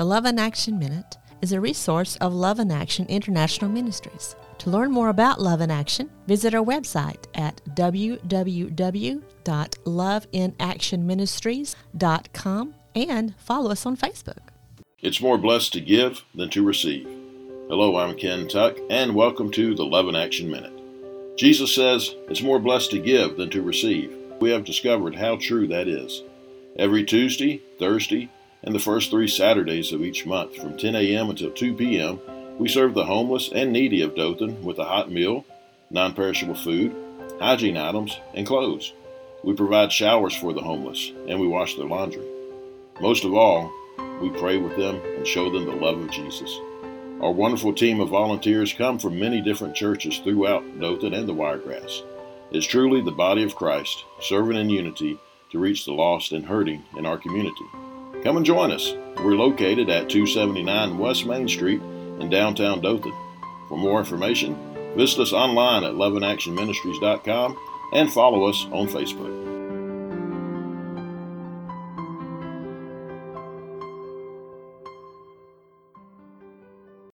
The Love in Action Minute is a resource of Love in Action International Ministries. To learn more about Love in Action, visit our website at www.loveinactionministries.com and follow us on Facebook. It's more blessed to give than to receive. Hello, I'm Ken Tuck, and welcome to the Love in Action Minute. Jesus says it's more blessed to give than to receive. We have discovered how true that is. Every Tuesday, Thursday, and the first 3 Saturdays of each month from 10 a.m. until 2 p.m., we serve the homeless and needy of Dothan with a hot meal, non-perishable food, hygiene items, and clothes. We provide showers for the homeless, and we wash their laundry. Most of all, we pray with them and show them the love of Jesus. Our wonderful team of volunteers come from many different churches throughout Dothan and the Wiregrass. It's truly the body of Christ, serving in unity to reach the lost and hurting in our community. Come and join us. We're located at 279 West Main Street in downtown Dothan. For more information, visit us online at loveandactionministries.com and follow us on Facebook.